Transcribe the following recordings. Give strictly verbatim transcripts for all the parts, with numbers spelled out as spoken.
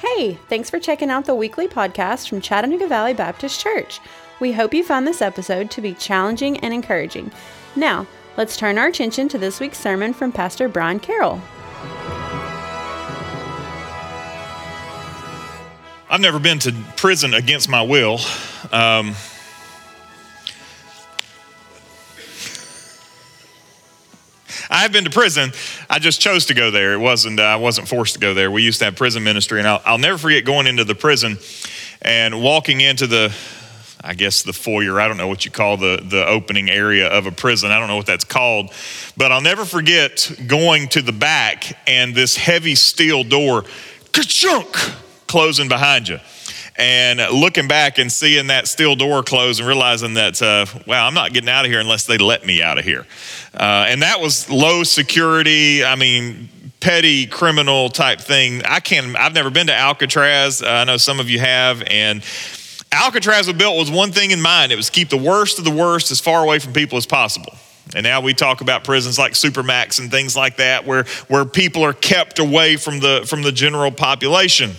Hey, thanks for checking out the weekly podcast from Chattanooga Valley Baptist Church. We hope you found this episode to be challenging and encouraging. Now, let's turn our attention to this week's sermon from Pastor Brian Carroll. I've never been to prison against my will. Um, I have been to prison. I just chose to go there. It wasn't. Uh, I wasn't forced to go there. We used to have prison ministry, and I'll, I'll never forget going into the prison and walking into the, I guess the foyer. I don't know what you call the the opening area of a prison. I don't know what that's called, but I'll never forget going to the back and this heavy steel door, ka-chunk, closing behind you. And looking back and seeing that steel door close and realizing that, uh, wow, I'm not getting out of here unless they let me out of here. Uh, and that was low security, I mean, petty criminal type thing. I can't, I've never been to Alcatraz. Uh, I know some of you have. And Alcatraz was built with one thing in mind. It was keep the worst of the worst as far away from people as possible. And now we talk about prisons like Supermax and things like that where, where people are kept away from the from the general population.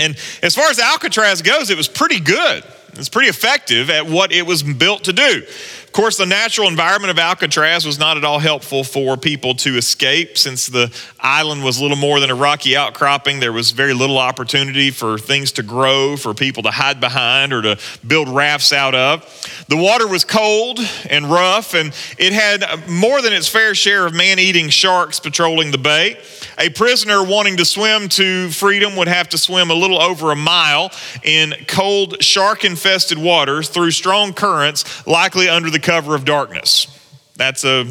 And as far as Alcatraz goes, it was pretty good. It's pretty effective at what it was built to do. Of course, the natural environment of Alcatraz was not at all helpful for people to escape. Since the island was little more than a rocky outcropping, there was very little opportunity for things to grow, for people to hide behind or to build rafts out of. The water was cold and rough, and it had more than its fair share of man-eating sharks patrolling the bay. A prisoner wanting to swim to freedom would have to swim a little over a mile in cold, shark-infested waters through strong currents, likely under the cover of darkness. That's a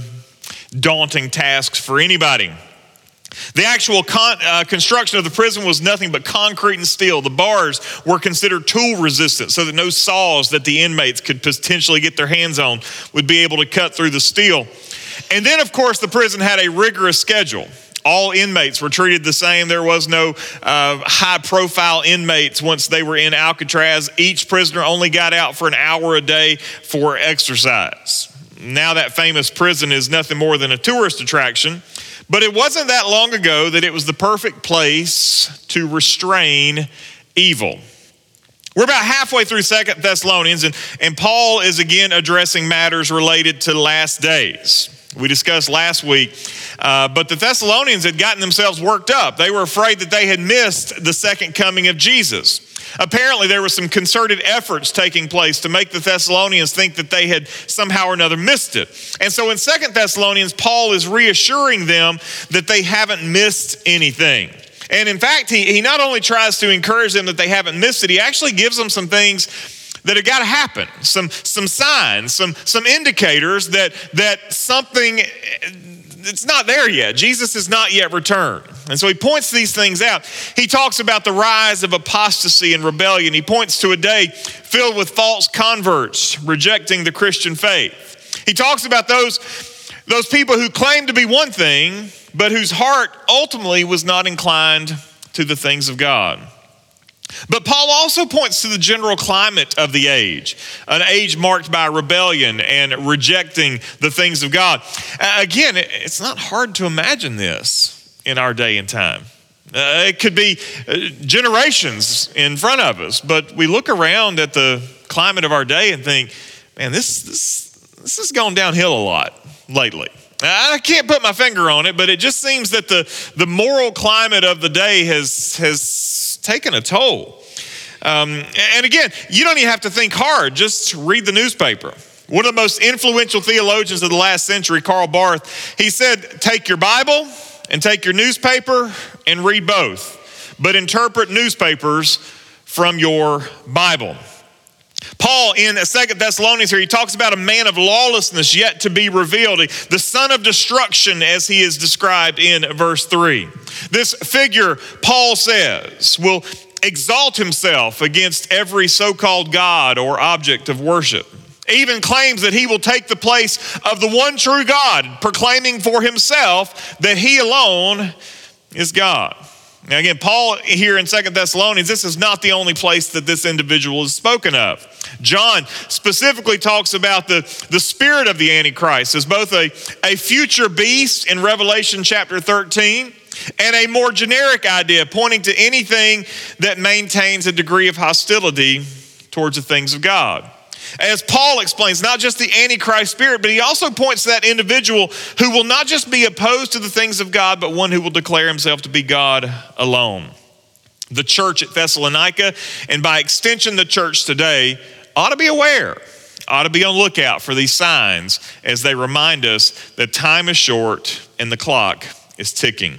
daunting task for anybody. The actual con- uh, construction of the prison was nothing but concrete and steel. The bars were considered tool resistant so that no saws that the inmates could potentially get their hands on would be able to cut through the steel. And then, of course, the prison had a rigorous schedule. All inmates were treated the same. There was no uh, high-profile inmates once they were in Alcatraz. Each prisoner only got out for an hour a day for exercise. Now that famous prison is nothing more than a tourist attraction, but it wasn't that long ago that it was the perfect place to restrain evil. We're about halfway through Second Thessalonians, and, and Paul is again addressing matters related to last days. We discussed last week, uh, but the Thessalonians had gotten themselves worked up. They were afraid that they had missed the second coming of Jesus. Apparently, there were some concerted efforts taking place to make the Thessalonians think that they had somehow or another missed it. And so in Second Thessalonians, Paul is reassuring them that they haven't missed anything. And in fact, he, he not only tries to encourage them that they haven't missed it, he actually gives them some things that have got to happen, some some signs, some some indicators that that something, it's not there yet. Jesus is not yet returned. And so he points these things out. He talks about the rise of apostasy and rebellion. He points to a day filled with false converts rejecting the Christian faith. He talks about those, those people who claim to be one thing, but whose heart ultimately was not inclined to the things of God. But Paul also points to the general climate of the age, an age marked by rebellion and rejecting the things of God. Uh, again, it's not hard to imagine this in our day and time. Uh, it could be uh, generations in front of us, but we look around at the climate of our day and think, man, this, this, this has gone downhill a lot lately. I can't put my finger on it, but it just seems that the, the moral climate of the day has has taken a toll. Um, and again, you don't even have to think hard. Just read the newspaper. One of the most influential theologians of the last century, Karl Barth, he said, take your Bible and take your newspaper and read both, but interpret newspapers from your Bible. Paul in Second Thessalonians here, he talks about a man of lawlessness yet to be revealed, the son of destruction as he is described in verse three. This figure, Paul says, will exalt himself against every so-called God or object of worship. Even claims that he will take the place of the one true God, proclaiming for himself that he alone is God. Now again, Paul here in Second Thessalonians, this is not the only place that this individual is spoken of. John specifically talks about the, the spirit of the Antichrist as both a, a future beast in Revelation chapter thirteen, and a more generic idea pointing to anything that maintains a degree of hostility towards the things of God. As Paul explains, not just the Antichrist spirit, but he also points to that individual who will not just be opposed to the things of God, but one who will declare himself to be God alone. The church at Thessalonica, and by extension the church today, ought to be aware, ought to be on lookout for these signs as they remind us that time is short and the clock is ticking.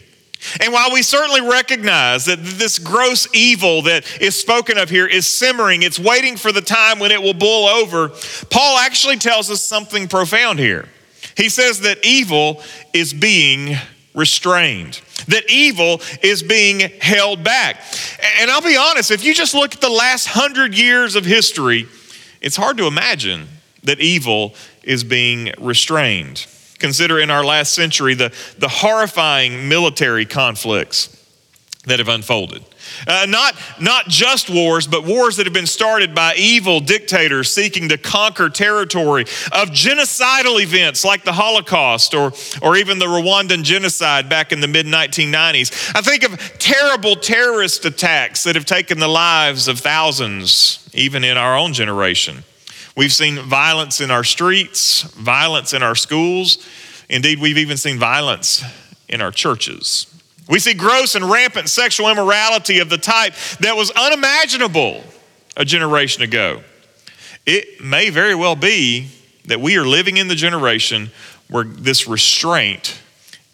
And while we certainly recognize that this gross evil that is spoken of here is simmering, it's waiting for the time when it will boil over, Paul actually tells us something profound here. He says that evil is being restrained, that evil is being held back. And I'll be honest, if you just look at the last hundred years of history, it's hard to imagine that evil is being restrained. Consider in our last century the, the horrifying military conflicts that have unfolded. Uh, not, not just wars, but wars that have been started by evil dictators seeking to conquer territory, of genocidal events like the Holocaust or, or even the Rwandan genocide back in the mid nineteen nineties. I think of terrible terrorist attacks that have taken the lives of thousands, even in our own generation. We've seen violence in our streets, violence in our schools. Indeed, we've even seen violence in our churches. We see gross and rampant sexual immorality of the type that was unimaginable a generation ago. It may very well be that we are living in the generation where this restraint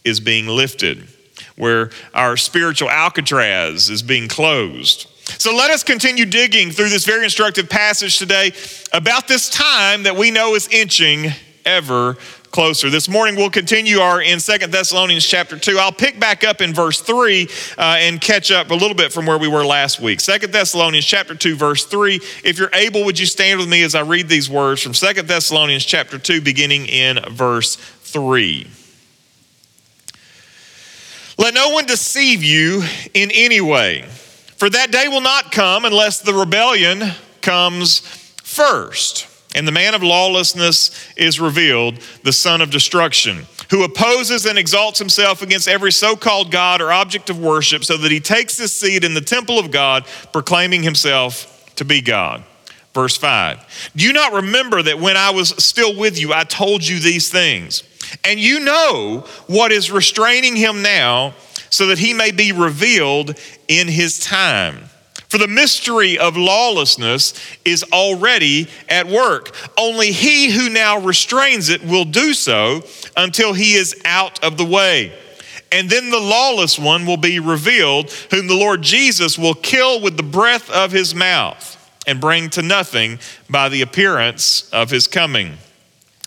is being lifted, where our spiritual Alcatraz is being closed. So let us continue digging through this very instructive passage today about this time that we know is inching ever closer. This morning we'll continue our in Second Thessalonians chapter two. I'll pick back up in verse three uh, and catch up a little bit from where we were last week. Second Thessalonians chapter two, verse three. If you're able, would you stand with me as I read these words from Second Thessalonians chapter two, beginning in verse three. Let no one deceive you in any way, for that day will not come unless the rebellion comes first, and the man of lawlessness is revealed, the son of destruction, who opposes and exalts himself against every so-called God or object of worship, so that he takes his seat in the temple of God, proclaiming himself to be God. Verse five, do you not remember that when I was still with you, I told you these things? And you know what is restraining him now, so that he may be revealed in his time. For the mystery of lawlessness is already at work. Only he who now restrains it will do so until he is out of the way. And then the lawless one will be revealed, whom the Lord Jesus will kill with the breath of his mouth and bring to nothing by the appearance of his coming.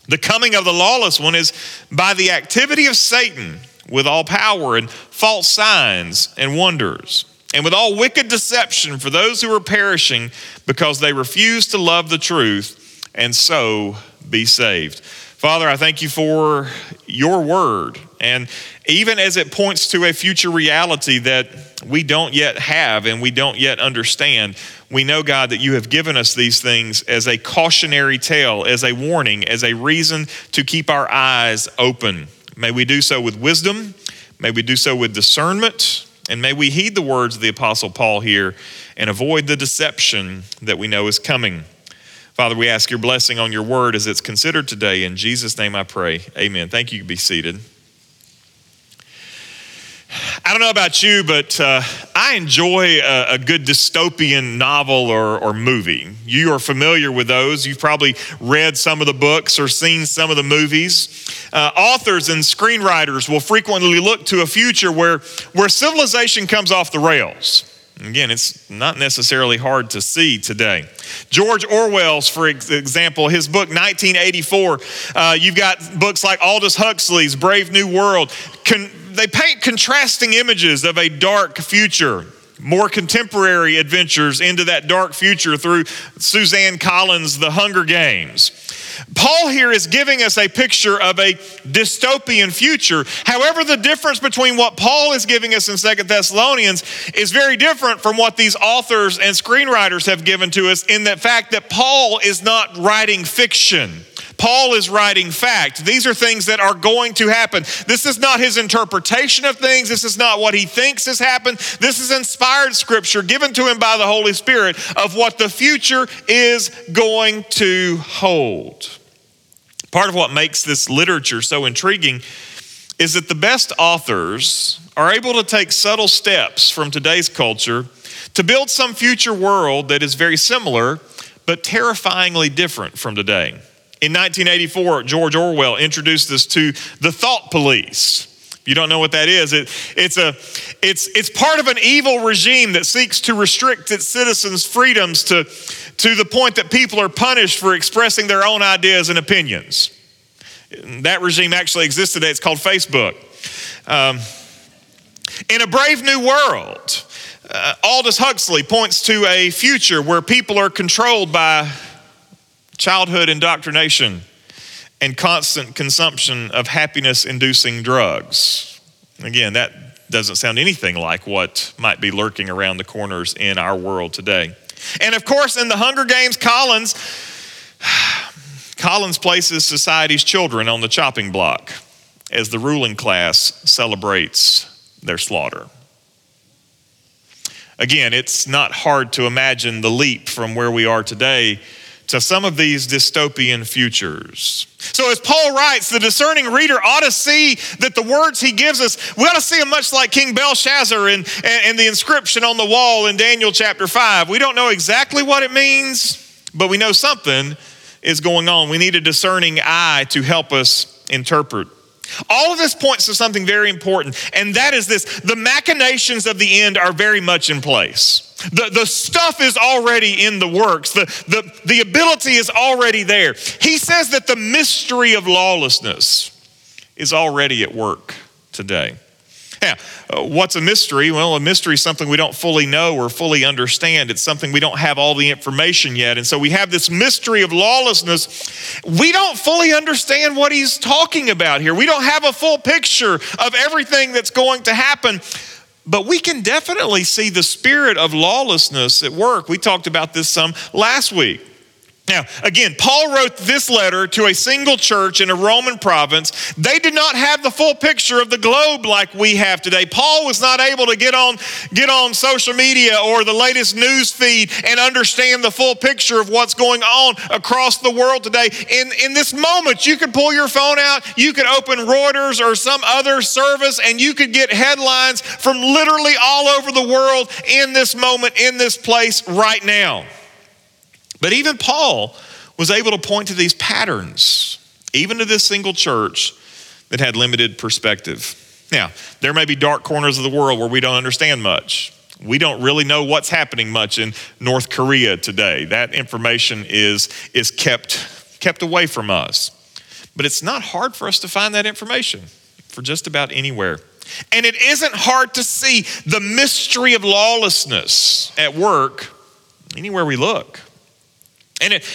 The coming of the lawless one is by the activity of Satan, with all power and false signs and wonders, and with all wicked deception for those who are perishing because they refuse to love the truth and so be saved. Father, I thank you for your word. And even as it points to a future reality that we don't yet have and we don't yet understand, we know, God, that you have given us these things as a cautionary tale, as a warning, as a reason to keep our eyes open. May we do so with wisdom, may we do so with discernment, and may we heed the words of the Apostle Paul here and avoid the deception that we know is coming. Father, we ask your blessing on your word as it's considered today. In Jesus' name I pray, amen. Thank you. You can be seated. I don't know about you, but uh, I enjoy a, a good dystopian novel or, or movie. You are familiar with those. You've probably read some of the books or seen some of the movies. Uh, authors and screenwriters will frequently look to a future where, where civilization comes off the rails. Again, it's not necessarily hard to see today. George Orwell's, for example, his book nineteen eighty-four, uh, you've got books like Aldous Huxley's Brave New World. Con- They paint contrasting images of a dark future, more contemporary adventures into that dark future through Suzanne Collins' The Hunger Games. Paul here is giving us a picture of a dystopian future. However, the difference between what Paul is giving us in Second Thessalonians is very different from what these authors and screenwriters have given to us, in the fact that Paul is not writing fiction. Paul is writing fact. These are things that are going to happen. This is not his interpretation of things. This is not what he thinks has happened. This is inspired scripture given to him by the Holy Spirit of what the future is going to hold. Part of what makes this literature so intriguing is that the best authors are able to take subtle steps from today's culture to build some future world that is very similar but terrifyingly different from today. In nineteen eighty-four, George Orwell introduced us to the Thought Police. If you don't know what that is, it, it's, a, it's, it's part of an evil regime that seeks to restrict its citizens' freedoms to, to the point that people are punished for expressing their own ideas and opinions. That regime actually exists today. It's called Facebook. Um, in A Brave New World, Uh, Aldous Huxley points to a future where people are controlled by childhood indoctrination and constant consumption of happiness-inducing drugs. Again, that doesn't sound anything like what might be lurking around the corners in our world today. And of course, in The Hunger Games, Collins, Collins places society's children on the chopping block as the ruling class celebrates their slaughter. Again, it's not hard to imagine the leap from where we are today to some of these dystopian futures. So as Paul writes, the discerning reader ought to see that the words he gives us, we ought to see them much like King Belshazzar and, and, and the inscription on the wall in Daniel chapter five. We don't know exactly what it means, but we know something is going on. We need a discerning eye to help us interpret. All of this points to something very important, and that is this. The machinations of the end are very much in place. The, the stuff is already in the works. The, the, the ability is already there. He says that the mystery of lawlessness is already at work today. Now, what's a mystery? Well, a mystery is something we don't fully know or fully understand. It's something we don't have all the information yet. And so we have this mystery of lawlessness. We don't fully understand what he's talking about here. We don't have a full picture of everything that's going to happen. But we can definitely see the spirit of lawlessness at work. We talked about this some last week. Now, again, Paul wrote this letter to a single church in a Roman province. They did not have the full picture of the globe like we have today. Paul was not able to get on, get on social media or the latest news feed and understand the full picture of what's going on across the world today. In, in this moment, you could pull your phone out, you could open Reuters or some other service, and you could get headlines from literally all over the world in this moment, in this place right now. But even Paul was able to point to these patterns, even to this single church that had limited perspective. Now, there may be dark corners of the world where we don't understand much. We don't really know what's happening much in North Korea today. That information is, is kept, kept away from us. But it's not hard for us to find that information for just about anywhere. And it isn't hard to see the mystery of lawlessness at work anywhere we look. And it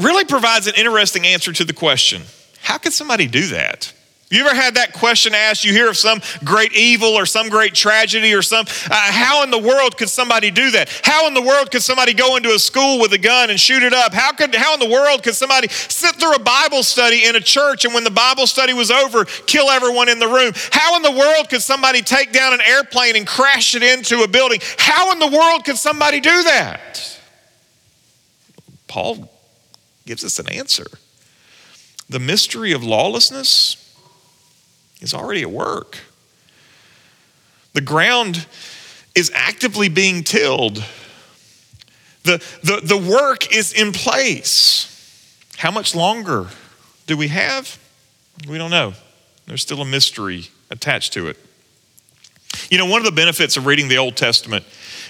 really provides an interesting answer to the question, how could somebody do that? You ever had that question asked? You hear of some great evil or some great tragedy or some, uh, how in the world could somebody do that? How in the world could somebody go into a school with a gun and shoot it up? How could? How in the world could somebody sit through a Bible study in a church and when the Bible study was over, kill everyone in the room? How in the world could somebody take down an airplane and crash it into a building? How in the world could somebody do that? Paul gives us an answer. The mystery of lawlessness is already at work. The ground is actively being tilled. The, the, the work is in place. How much longer do we have? We don't know. There's still a mystery attached to it. You know, one of the benefits of reading the Old Testament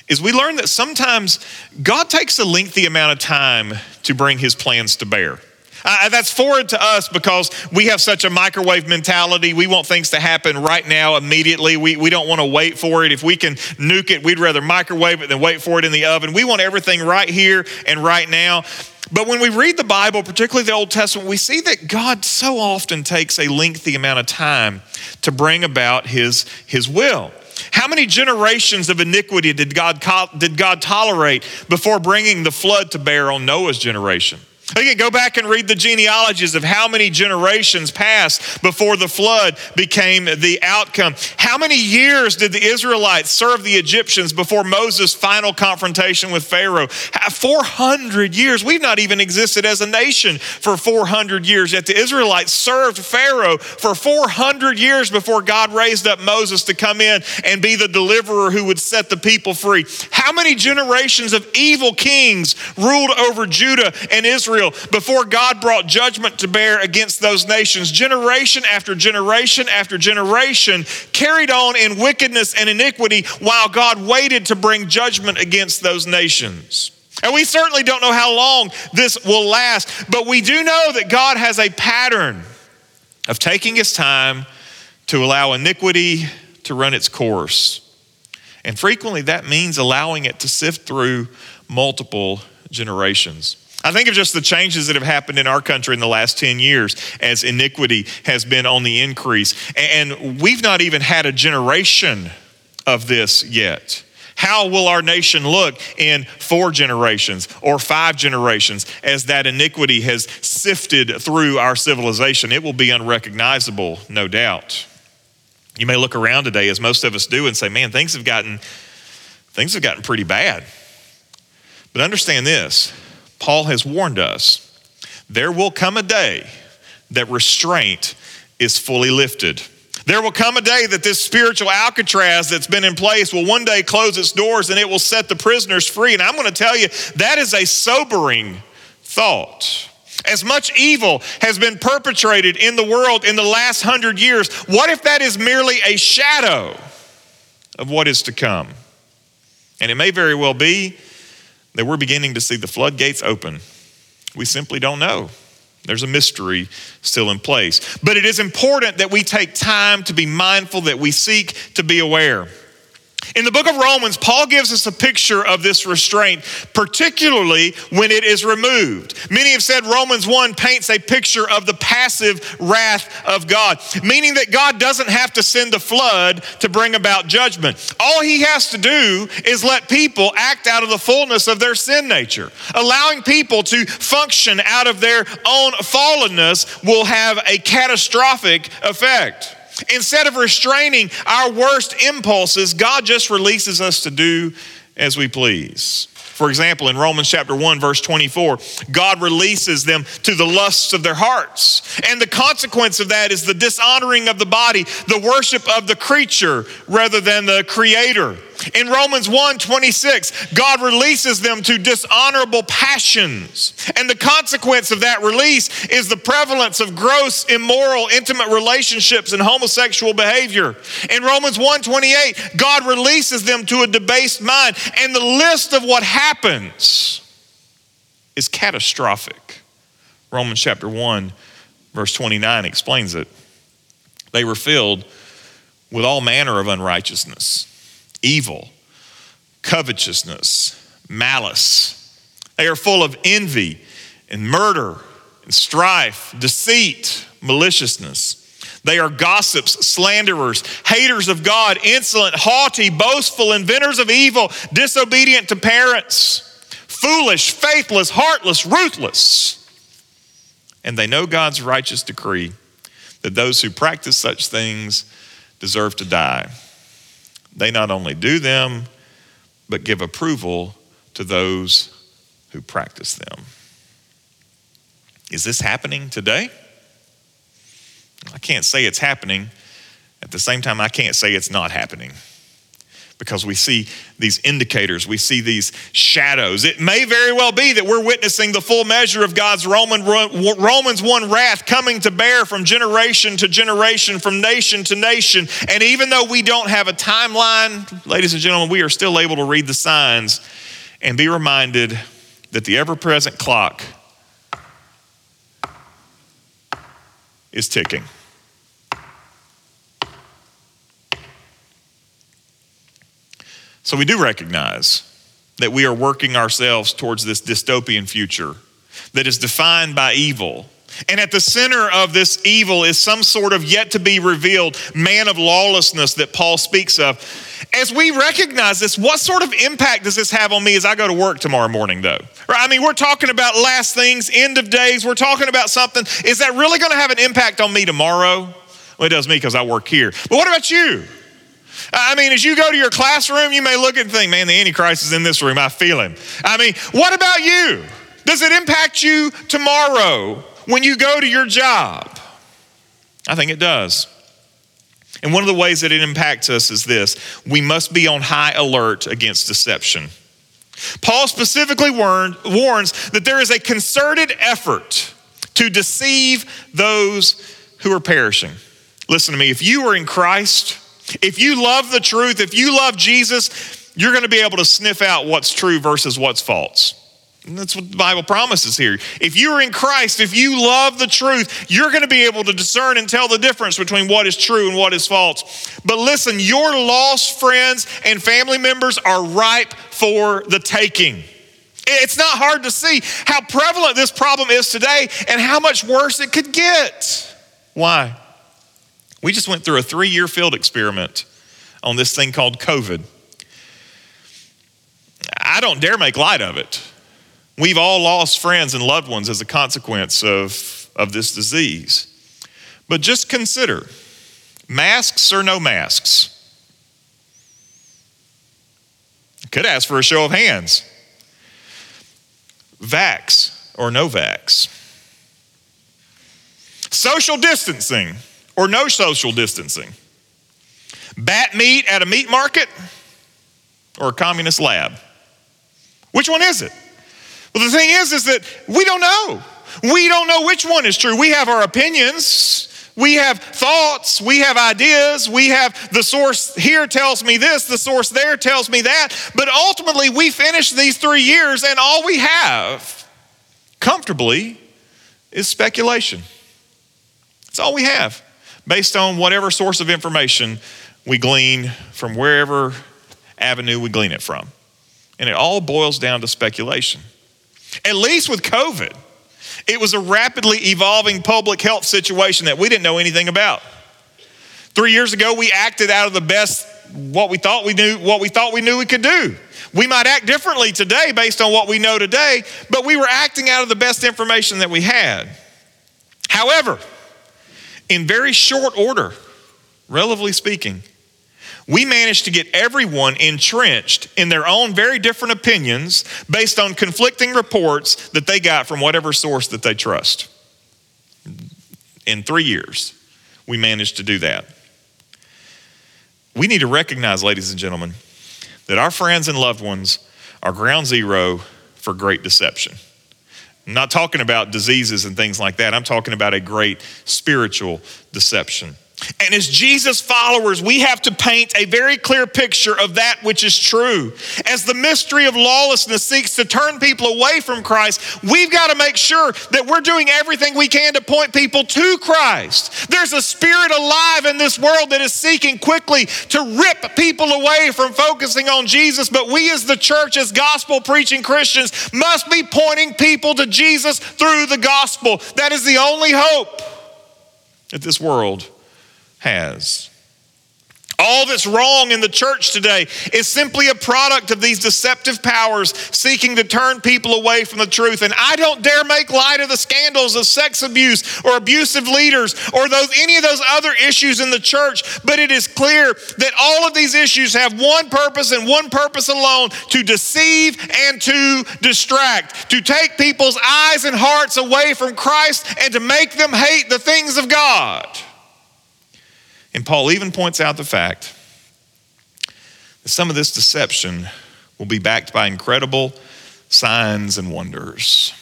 is we learn that sometimes God takes a lengthy amount of time to bring his plans to bear. Uh, that's foreign to us because we have such a microwave mentality. We want things to happen right now, immediately. We, we don't want to wait for it. If we can nuke it, we'd rather microwave it than wait for it in the oven. We want everything right here and right now. But when we read the Bible, particularly the Old Testament, we see that God so often takes a lengthy amount of time to bring about his, his will. How many generations of iniquity did God, did God tolerate before bringing the flood to bear on Noah's generation? You can go back and read the genealogies of how many generations passed before the flood became the outcome. How many years did the Israelites serve the Egyptians before Moses' final confrontation with Pharaoh? four hundred years. We've not even existed as a nation for four hundred years, yet the Israelites served Pharaoh for four hundred years before God raised up Moses to come in and be the deliverer who would set the people free. How many generations of evil kings ruled over Judah and Israel before God brought judgment to bear against those nations? Generation after generation after generation carried on in wickedness and iniquity while God waited to bring judgment against those nations. And we certainly don't know how long this will last, but we do know that God has a pattern of taking his time to allow iniquity to run its course. And frequently that means allowing it to sift through multiple generations. I think of just the changes that have happened in our country in the last ten years as iniquity has been on the increase. And we've not even had a generation of this yet. How will our nation look in four generations or five generations as that iniquity has sifted through our civilization? It will be unrecognizable, no doubt. You may look around today, as most of us do, and say, man, things have gotten, things have gotten pretty bad. But understand this, Paul has warned us, there will come a day that restraint is fully lifted. There will come a day that this spiritual Alcatraz that's been in place will one day close its doors and it will set the prisoners free. And I'm going to tell you, that is a sobering thought. As much evil has been perpetrated in the world in the last hundred years, what if that is merely a shadow of what is to come? And it may very well be that we're beginning to see the floodgates open. We simply don't know. There's a mystery still in place. But it is important that we take time to be mindful, that we seek to be aware. In the book of Romans, Paul gives us a picture of this restraint, particularly when it is removed. Many have said Romans one paints a picture of the passive wrath of God, meaning that God doesn't have to send a flood to bring about judgment. All he has to do is let people act out of the fullness of their sin nature. Allowing people to function out of their own fallenness will have a catastrophic effect. Instead of restraining our worst impulses, God just releases us to do as we please. For example, in Romans chapter one, verse twenty-four, God releases them to the lusts of their hearts. And the consequence of that is the dishonoring of the body, the worship of the creature rather than the creator. In Romans one twenty-six, God releases them to dishonorable passions. And the consequence of that release is the prevalence of gross, immoral, intimate relationships and homosexual behavior. In Romans one twenty-eight, God releases them to a debased mind. And the list of what happens is catastrophic. Romans chapter one, verse twenty-nine explains it. They were filled with all manner of unrighteousness, evil, covetousness, malice. They are full of envy and murder and strife, deceit, maliciousness. They are gossips, slanderers, haters of God, insolent, haughty, boastful, inventors of evil, disobedient to parents, foolish, faithless, heartless, ruthless. And they know God's righteous decree that those who practice such things deserve to die. They not only do them, but give approval to those who practice them. Is this happening today? I can't say it's happening. At the same time, I can't say it's not happening, because we see these indicators, we see these shadows. It may very well be that we're witnessing the full measure of God's Roman, Romans one wrath coming to bear from generation to generation, from nation to nation. And even though we don't have a timeline, ladies and gentlemen, we are still able to read the signs and be reminded that the ever-present clock is ticking. So we do recognize that we are working ourselves towards this dystopian future that is defined by evil. And at the center of this evil is some sort of yet to be revealed man of lawlessness that Paul speaks of. As we recognize this, what sort of impact does this have on me as I go to work tomorrow morning, though? Right? I mean, we're talking about last things, end of days. We're talking about something. Is that really going to have an impact on me tomorrow? Well, it does me because I work here. But what about you? I mean, as you go to your classroom, you may look and think, man, the Antichrist is in this room. I feel him. I mean, what about you? Does it impact you tomorrow when you go to your job? I think it does. And one of the ways that it impacts us is this: we must be on high alert against deception. Paul specifically warned, warns that there is a concerted effort to deceive those who are perishing. Listen to me, if you are in Christ, if you love the truth, if you love Jesus, you're going to be able to sniff out what's true versus what's false. And that's what the Bible promises here. If you are in Christ, if you love the truth, you're going to be able to discern and tell the difference between what is true and what is false. But listen, your lost friends and family members are ripe for the taking. It's not hard to see how prevalent this problem is today and how much worse it could get. Why? We just went through a three-year field experiment on this thing called COVID. I don't dare make light of it. We've all lost friends and loved ones as a consequence of, of this disease. But just consider, masks or no masks? I could ask for a show of hands. Vax or no vax? Social distancing or no social distancing? Bat meat at a meat market or a communist lab? Which one is it? Well, the thing is, is that we don't know. We don't know which one is true. We have our opinions. We have thoughts. We have ideas. We have the source here tells me this, the source there tells me that. But ultimately, we finish these three years and all we have comfortably is speculation. That's all we have based on whatever source of information we glean from wherever avenue we glean it from. And it all boils down to speculation. At least with COVID, it was a rapidly evolving public health situation that we didn't know anything about. Three years ago, we acted out of the best what we thought we knew, what we thought we knew we could do. We might act differently today based on what we know today, but we were acting out of the best information that we had. However, in very short order, relatively speaking, we managed to get everyone entrenched in their own very different opinions based on conflicting reports that they got from whatever source that they trust. In three years, we managed to do that. We need to recognize, ladies and gentlemen, that our friends and loved ones are ground zero for great deception. I'm not talking about diseases and things like that. I'm talking about a great spiritual deception. And as Jesus followers, we have to paint a very clear picture of that which is true. As the mystery of lawlessness seeks to turn people away from Christ, we've got to make sure that we're doing everything we can to point people to Christ. There's a spirit alive in this world that is seeking quickly to rip people away from focusing on Jesus, but we as the church, as gospel-preaching Christians, must be pointing people to Jesus through the gospel. That is the only hope that this world has. All that's wrong in the church today is simply a product of these deceptive powers seeking to turn people away from the truth. And I don't dare make light of the scandals of sex abuse or abusive leaders or those, any of those other issues in the church, but it is clear that all of these issues have one purpose and one purpose alone: to deceive and to distract, to take people's eyes and hearts away from Christ and to make them hate the things of God. And Paul even points out the fact that some of this deception will be backed by incredible signs and wonders.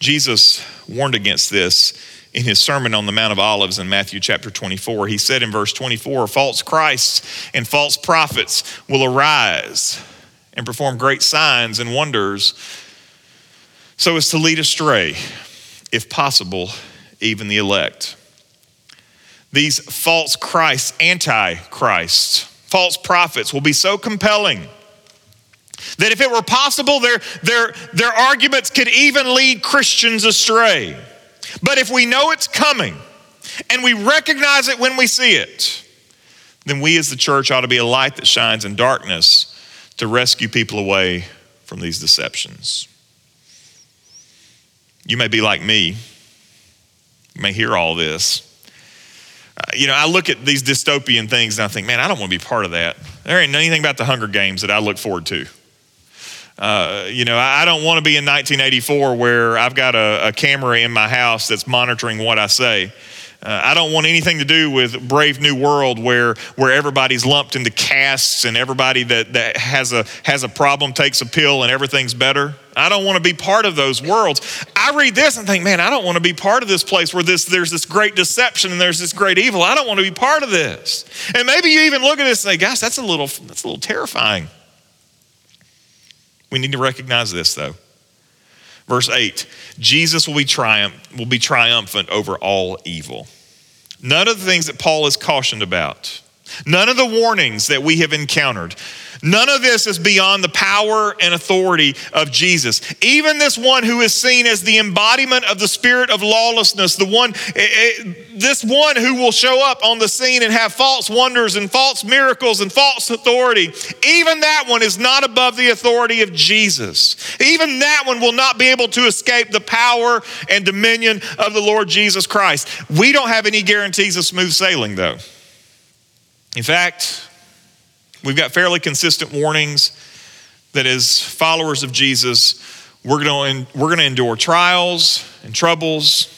Jesus warned against this in his Sermon on the Mount of Olives in Matthew chapter twenty-four. He said in verse twenty-four, "False Christs and false prophets will arise and perform great signs and wonders so as to lead astray, if possible, even the elect." These false Christs, antichrists, false prophets will be so compelling that if it were possible, their, their, their arguments could even lead Christians astray. But if we know it's coming and we recognize it when we see it, then we as the church ought to be a light that shines in darkness to rescue people away from these deceptions. You may be like me. You may hear all this. Uh, you know, I look at these dystopian things and I think, man, I don't want to be part of that. There ain't anything about the Hunger Games that I look forward to. Uh, you know, I don't want to be in nineteen eighty-four where I've got a, a camera in my house that's monitoring what I say. Uh, I don't want anything to do with Brave New World where where everybody's lumped into castes and everybody that, that has a has a problem takes a pill and everything's better. I don't want to be part of those worlds. I read this and think, man, I don't want to be part of this place where this there's this great deception and there's this great evil. I don't want to be part of this. And maybe you even look at this and say, gosh, that's a little that's a little terrifying. We need to recognize this though. Verse eight, Jesus will be triumph, will be triumphant over all evil. None of the things that Paul has cautioned about, none of the warnings that we have encountered, none of this is beyond the power and authority of Jesus. Even this one who is seen as the embodiment of the spirit of lawlessness, the one, this one who will show up on the scene and have false wonders and false miracles and false authority, even that one is not above the authority of Jesus. Even that one will not be able to escape the power and dominion of the Lord Jesus Christ. We don't have any guarantees of smooth sailing, though. In fact, we've got fairly consistent warnings that as followers of Jesus, we're going to, we're going to endure trials and troubles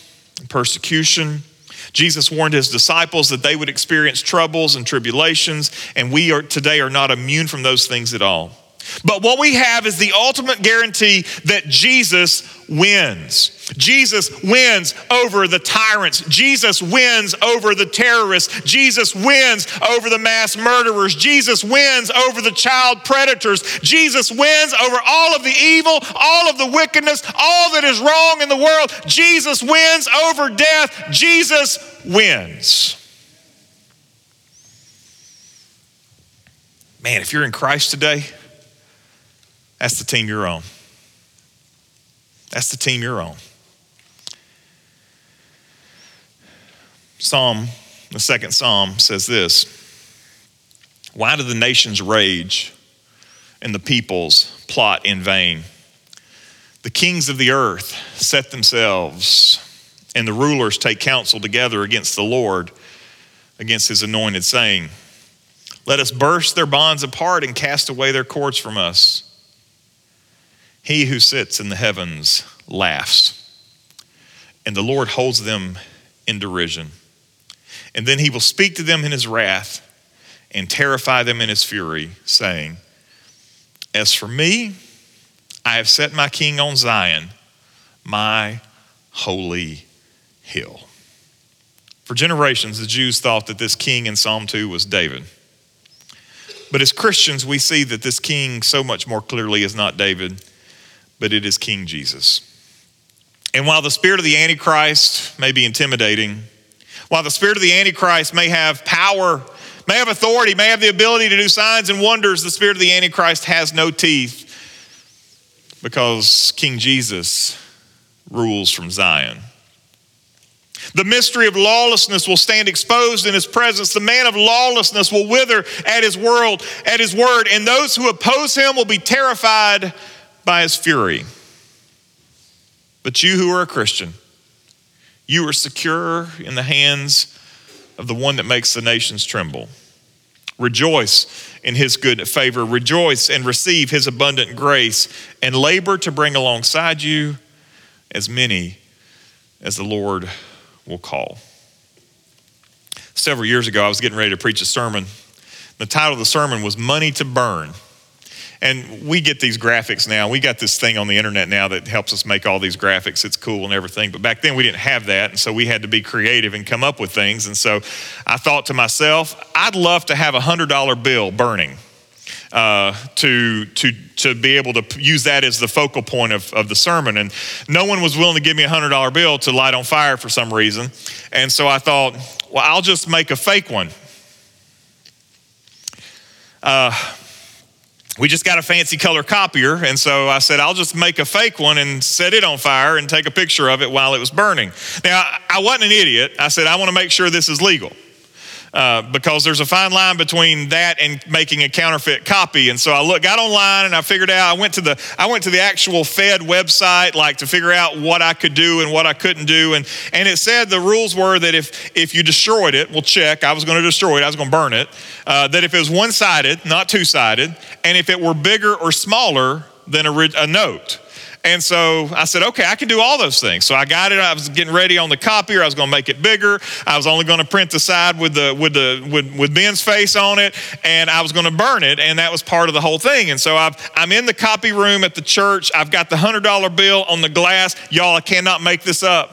and persecution. Jesus warned his disciples that they would experience troubles and tribulations, and we are today are not immune from those things at all. But what we have is the ultimate guarantee that Jesus wins. Jesus wins over the tyrants. Jesus wins over the terrorists. Jesus wins over the mass murderers. Jesus wins over the child predators. Jesus wins over all of the evil, all of the wickedness, all that is wrong in the world. Jesus wins over death. Jesus wins. Man, if you're in Christ today, that's the team you're on. That's the team you're on. Psalm, the second Psalm says this, "Why do the nations rage and the peoples plot in vain? The kings of the earth set themselves and the rulers take counsel together against the Lord, against his anointed, saying, let us burst their bonds apart and cast away their cords from us. He who sits in the heavens laughs, and the Lord holds them in derision. And then he will speak to them in his wrath and terrify them in his fury, saying, as for me, I have set my king on Zion, my holy hill." For generations, the Jews thought that this king in Psalm two was David. But as Christians, we see that this king so much more clearly is not David, but it is King Jesus. And while the spirit of the Antichrist may be intimidating, while the spirit of the Antichrist may have power, may have authority, may have the ability to do signs and wonders, the spirit of the Antichrist has no teeth because King Jesus rules from Zion. The mystery of lawlessness will stand exposed in his presence. The man of lawlessness will wither at his world, at his word, and those who oppose him will be terrified by his fury. But you who are a Christian, you are secure in the hands of the one that makes the nations tremble. Rejoice in his good favor. Rejoice and receive his abundant grace, and labor to bring alongside you as many as the Lord will call. Several years ago, I was getting ready to preach a sermon. The title of the sermon was "Money to Burn." And we get these graphics now. We got this thing on the internet now that helps us make all these graphics. It's cool and everything. But back then we didn't have that. And so we had to be creative and come up with things. And so I thought to myself, I'd love to have a one hundred dollar bill burning uh, to, to, to be able to use that as the focal point of, of the sermon. And no one was willing to give me a one hundred dollar bill to light on fire for some reason. And so I thought, well, I'll just make a fake one. Uh, We just got a fancy color copier, and so I said, I'll just make a fake one and set it on fire and take a picture of it while it was burning. Now, I wasn't an idiot. I said, I want to make sure this is legal. uh, because there's a fine line between that and making a counterfeit copy. And so I looked, got online and I figured out, I went to the I went to the actual Fed website like to figure out what I could do and what I couldn't do. And, and it said the rules were that if, if you destroyed it, well, check, I was going to destroy it, I was going to burn it, uh, that if it was one-sided, not two-sided, and if it were bigger or smaller than a, a note. And so I said, okay, I can do all those things. So I got it. I was getting ready on the copier. I was going to make it bigger. I was only going to print the side with the with the with, with Ben's face on it, and I was going to burn it. And that was part of the whole thing. And so I've, I'm in the copy room at the church. I've got the one hundred dollar bill on the glass. Y'all, I cannot make this up.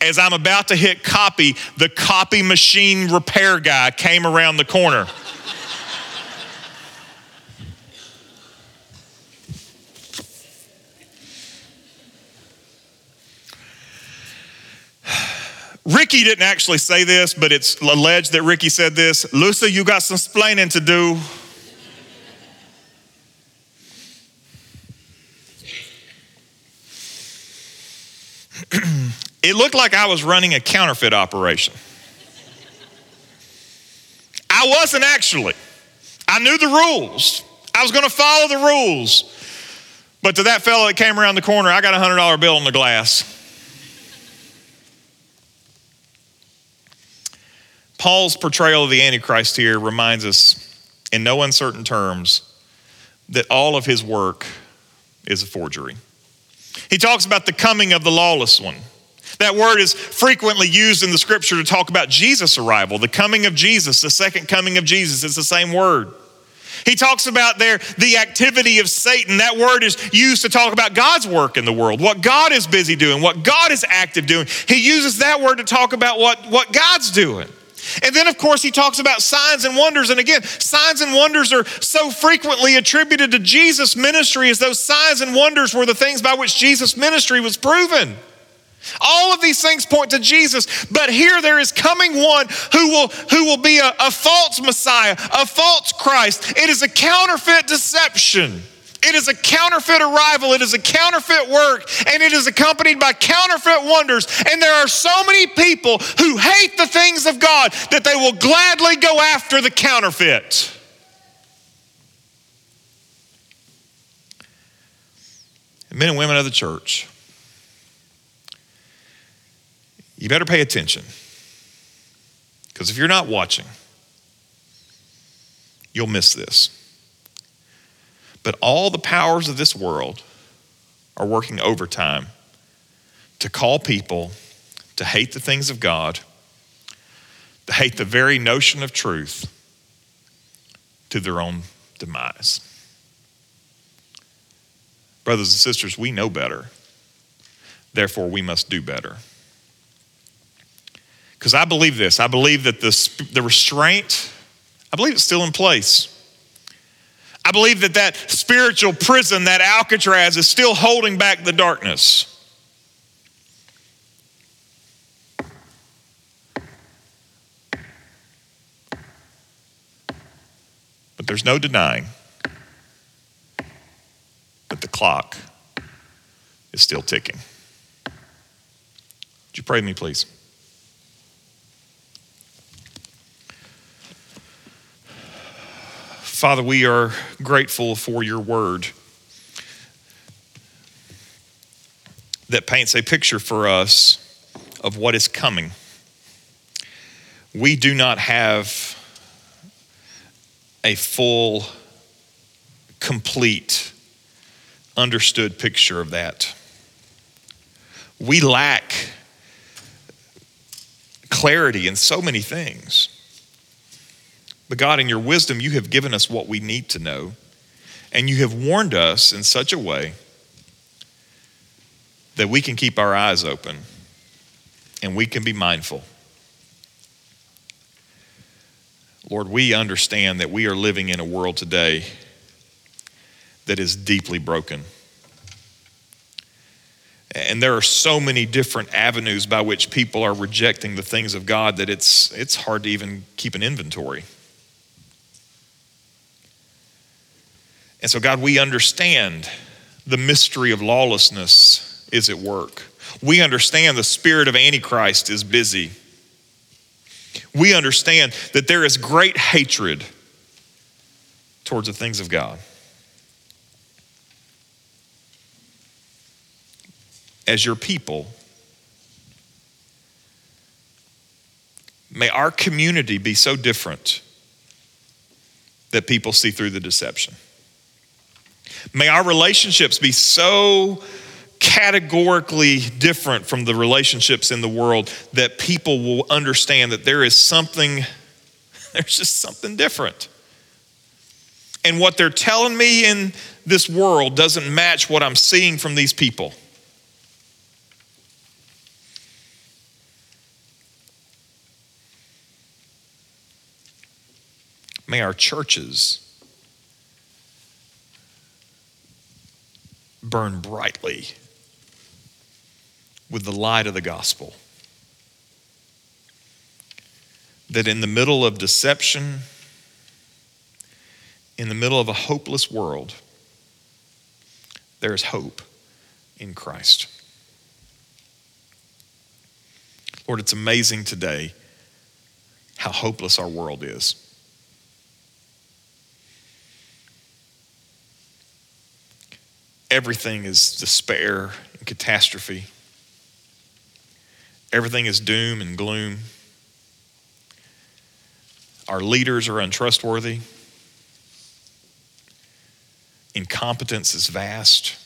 As I'm about to hit copy, the copy machine repair guy came around the corner. Ricky didn't actually say this, but it's alleged that Ricky said this. Lucy, you got some splaining to do. It looked like I was running a counterfeit operation. I wasn't actually. I knew the rules. I was going to follow the rules. But to that fellow that came around the corner, I got a one hundred dollar bill on the glass. Paul's portrayal of the Antichrist here reminds us in no uncertain terms that all of his work is a forgery. He talks about the coming of the lawless one. That word is frequently used in the scripture to talk about Jesus' arrival, the coming of Jesus, the second coming of Jesus. It's the same word. He talks about there the activity of Satan. That word is used to talk about God's work in the world, what God is busy doing, what God is active doing. He uses that word to talk about what, what God's doing. And then, of course, he talks about signs and wonders. And again, signs and wonders are so frequently attributed to Jesus' ministry as though signs and wonders were the things by which Jesus' ministry was proven. All of these things point to Jesus, but here there is coming one who will, who will be a, a false Messiah, a false Christ. It is a counterfeit deception. It is a counterfeit arrival. It is a counterfeit work, and it is accompanied by counterfeit wonders. And there are so many people who hate the things of God that they will gladly go after the counterfeit. Men and women of the church, you better pay attention, because if you're not watching, you'll miss this. But all the powers of this world are working overtime to call people to hate the things of God, to hate the very notion of truth, to their own demise. Brothers and sisters, we know better. Therefore, we must do better. Because I believe this. I believe that the, the restraint, I believe it's still in place. I believe that that spiritual prison, that Alcatraz, is still holding back the darkness. But there's no denying that the clock is still ticking. Would you pray with me, please? Father, we are grateful for your word that paints a picture for us of what is coming. We do not have a full, complete, understood picture of that. We lack clarity in so many things. But God, in your wisdom, you have given us what we need to know, and you have warned us in such a way that we can keep our eyes open and we can be mindful. Lord, we understand that we are living in a world today that is deeply broken. And there are so many different avenues by which people are rejecting the things of God that it's, it's hard to even keep an inventory. And so, God, we understand the mystery of lawlessness is at work. We understand the spirit of Antichrist is busy. we understand that there is great hatred towards the things of God. As your people, may our community be so different that people see through the deception. May our relationships be so categorically different from the relationships in the world that people will understand that there is something, there's just something different. And what they're telling me in this world doesn't match what I'm seeing from these people. May our churches burn brightly with the light of the gospel. That in the middle of deception, in the middle of a hopeless world, there is hope in Christ. Lord, it's amazing today how hopeless our world is. Everything is despair and catastrophe. Everything is doom and gloom. Our leaders are untrustworthy. Incompetence is vast.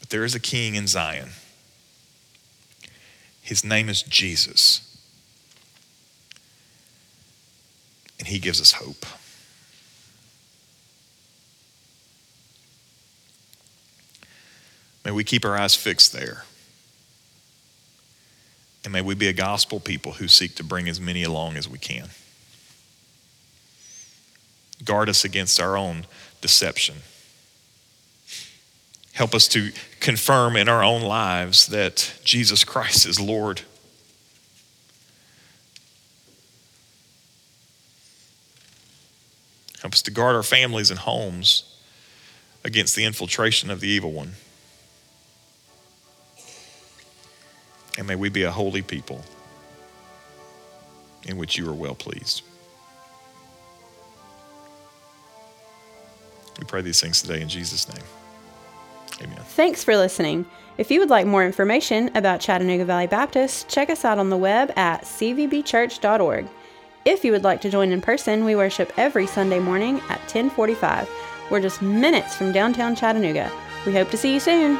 But there is a king in Zion. His name is Jesus. And he gives us hope. May we keep our eyes fixed there. And may we be a gospel people who seek to bring as many along as we can. Guard us against our own deception. Help us to confirm in our own lives that Jesus Christ is Lord. Help us to guard our families and homes against the infiltration of the evil one. And may we be a holy people in which you are well pleased. We pray these things today in Jesus' name. Amen. Thanks for listening. If you would like more information about Chattanooga Valley Baptist, check us out on the web at c v b church dot org. If you would like to join in person, we worship every Sunday morning at ten forty-five. We're just minutes from downtown Chattanooga. We hope to see you soon.